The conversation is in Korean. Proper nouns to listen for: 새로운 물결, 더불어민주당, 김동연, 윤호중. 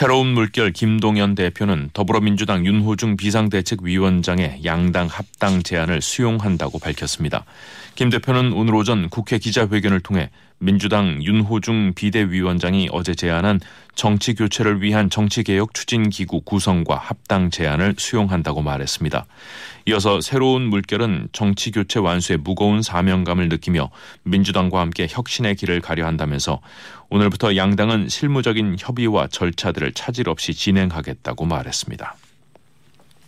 새로운 물결 김동연 대표는 더불어민주당 윤호중 비상대책위원장의 양당 합당 제안을 수용한다고 밝혔습니다. 김 대표는 오늘 오전 국회 기자회견을 통해 민주당 윤호중 비대위원장이 어제 제안한 정치교체를 위한 정치개혁 추진기구 구성과 합당 제안을 수용한다고 말했습니다. 이어서 새로운 물결은 정치교체 완수의 무거운 사명감을 느끼며 민주당과 함께 혁신의 길을 가려 한다면서 오늘부터 양당은 실무적인 협의와 절차들을 차질 없이 진행하겠다고 말했습니다.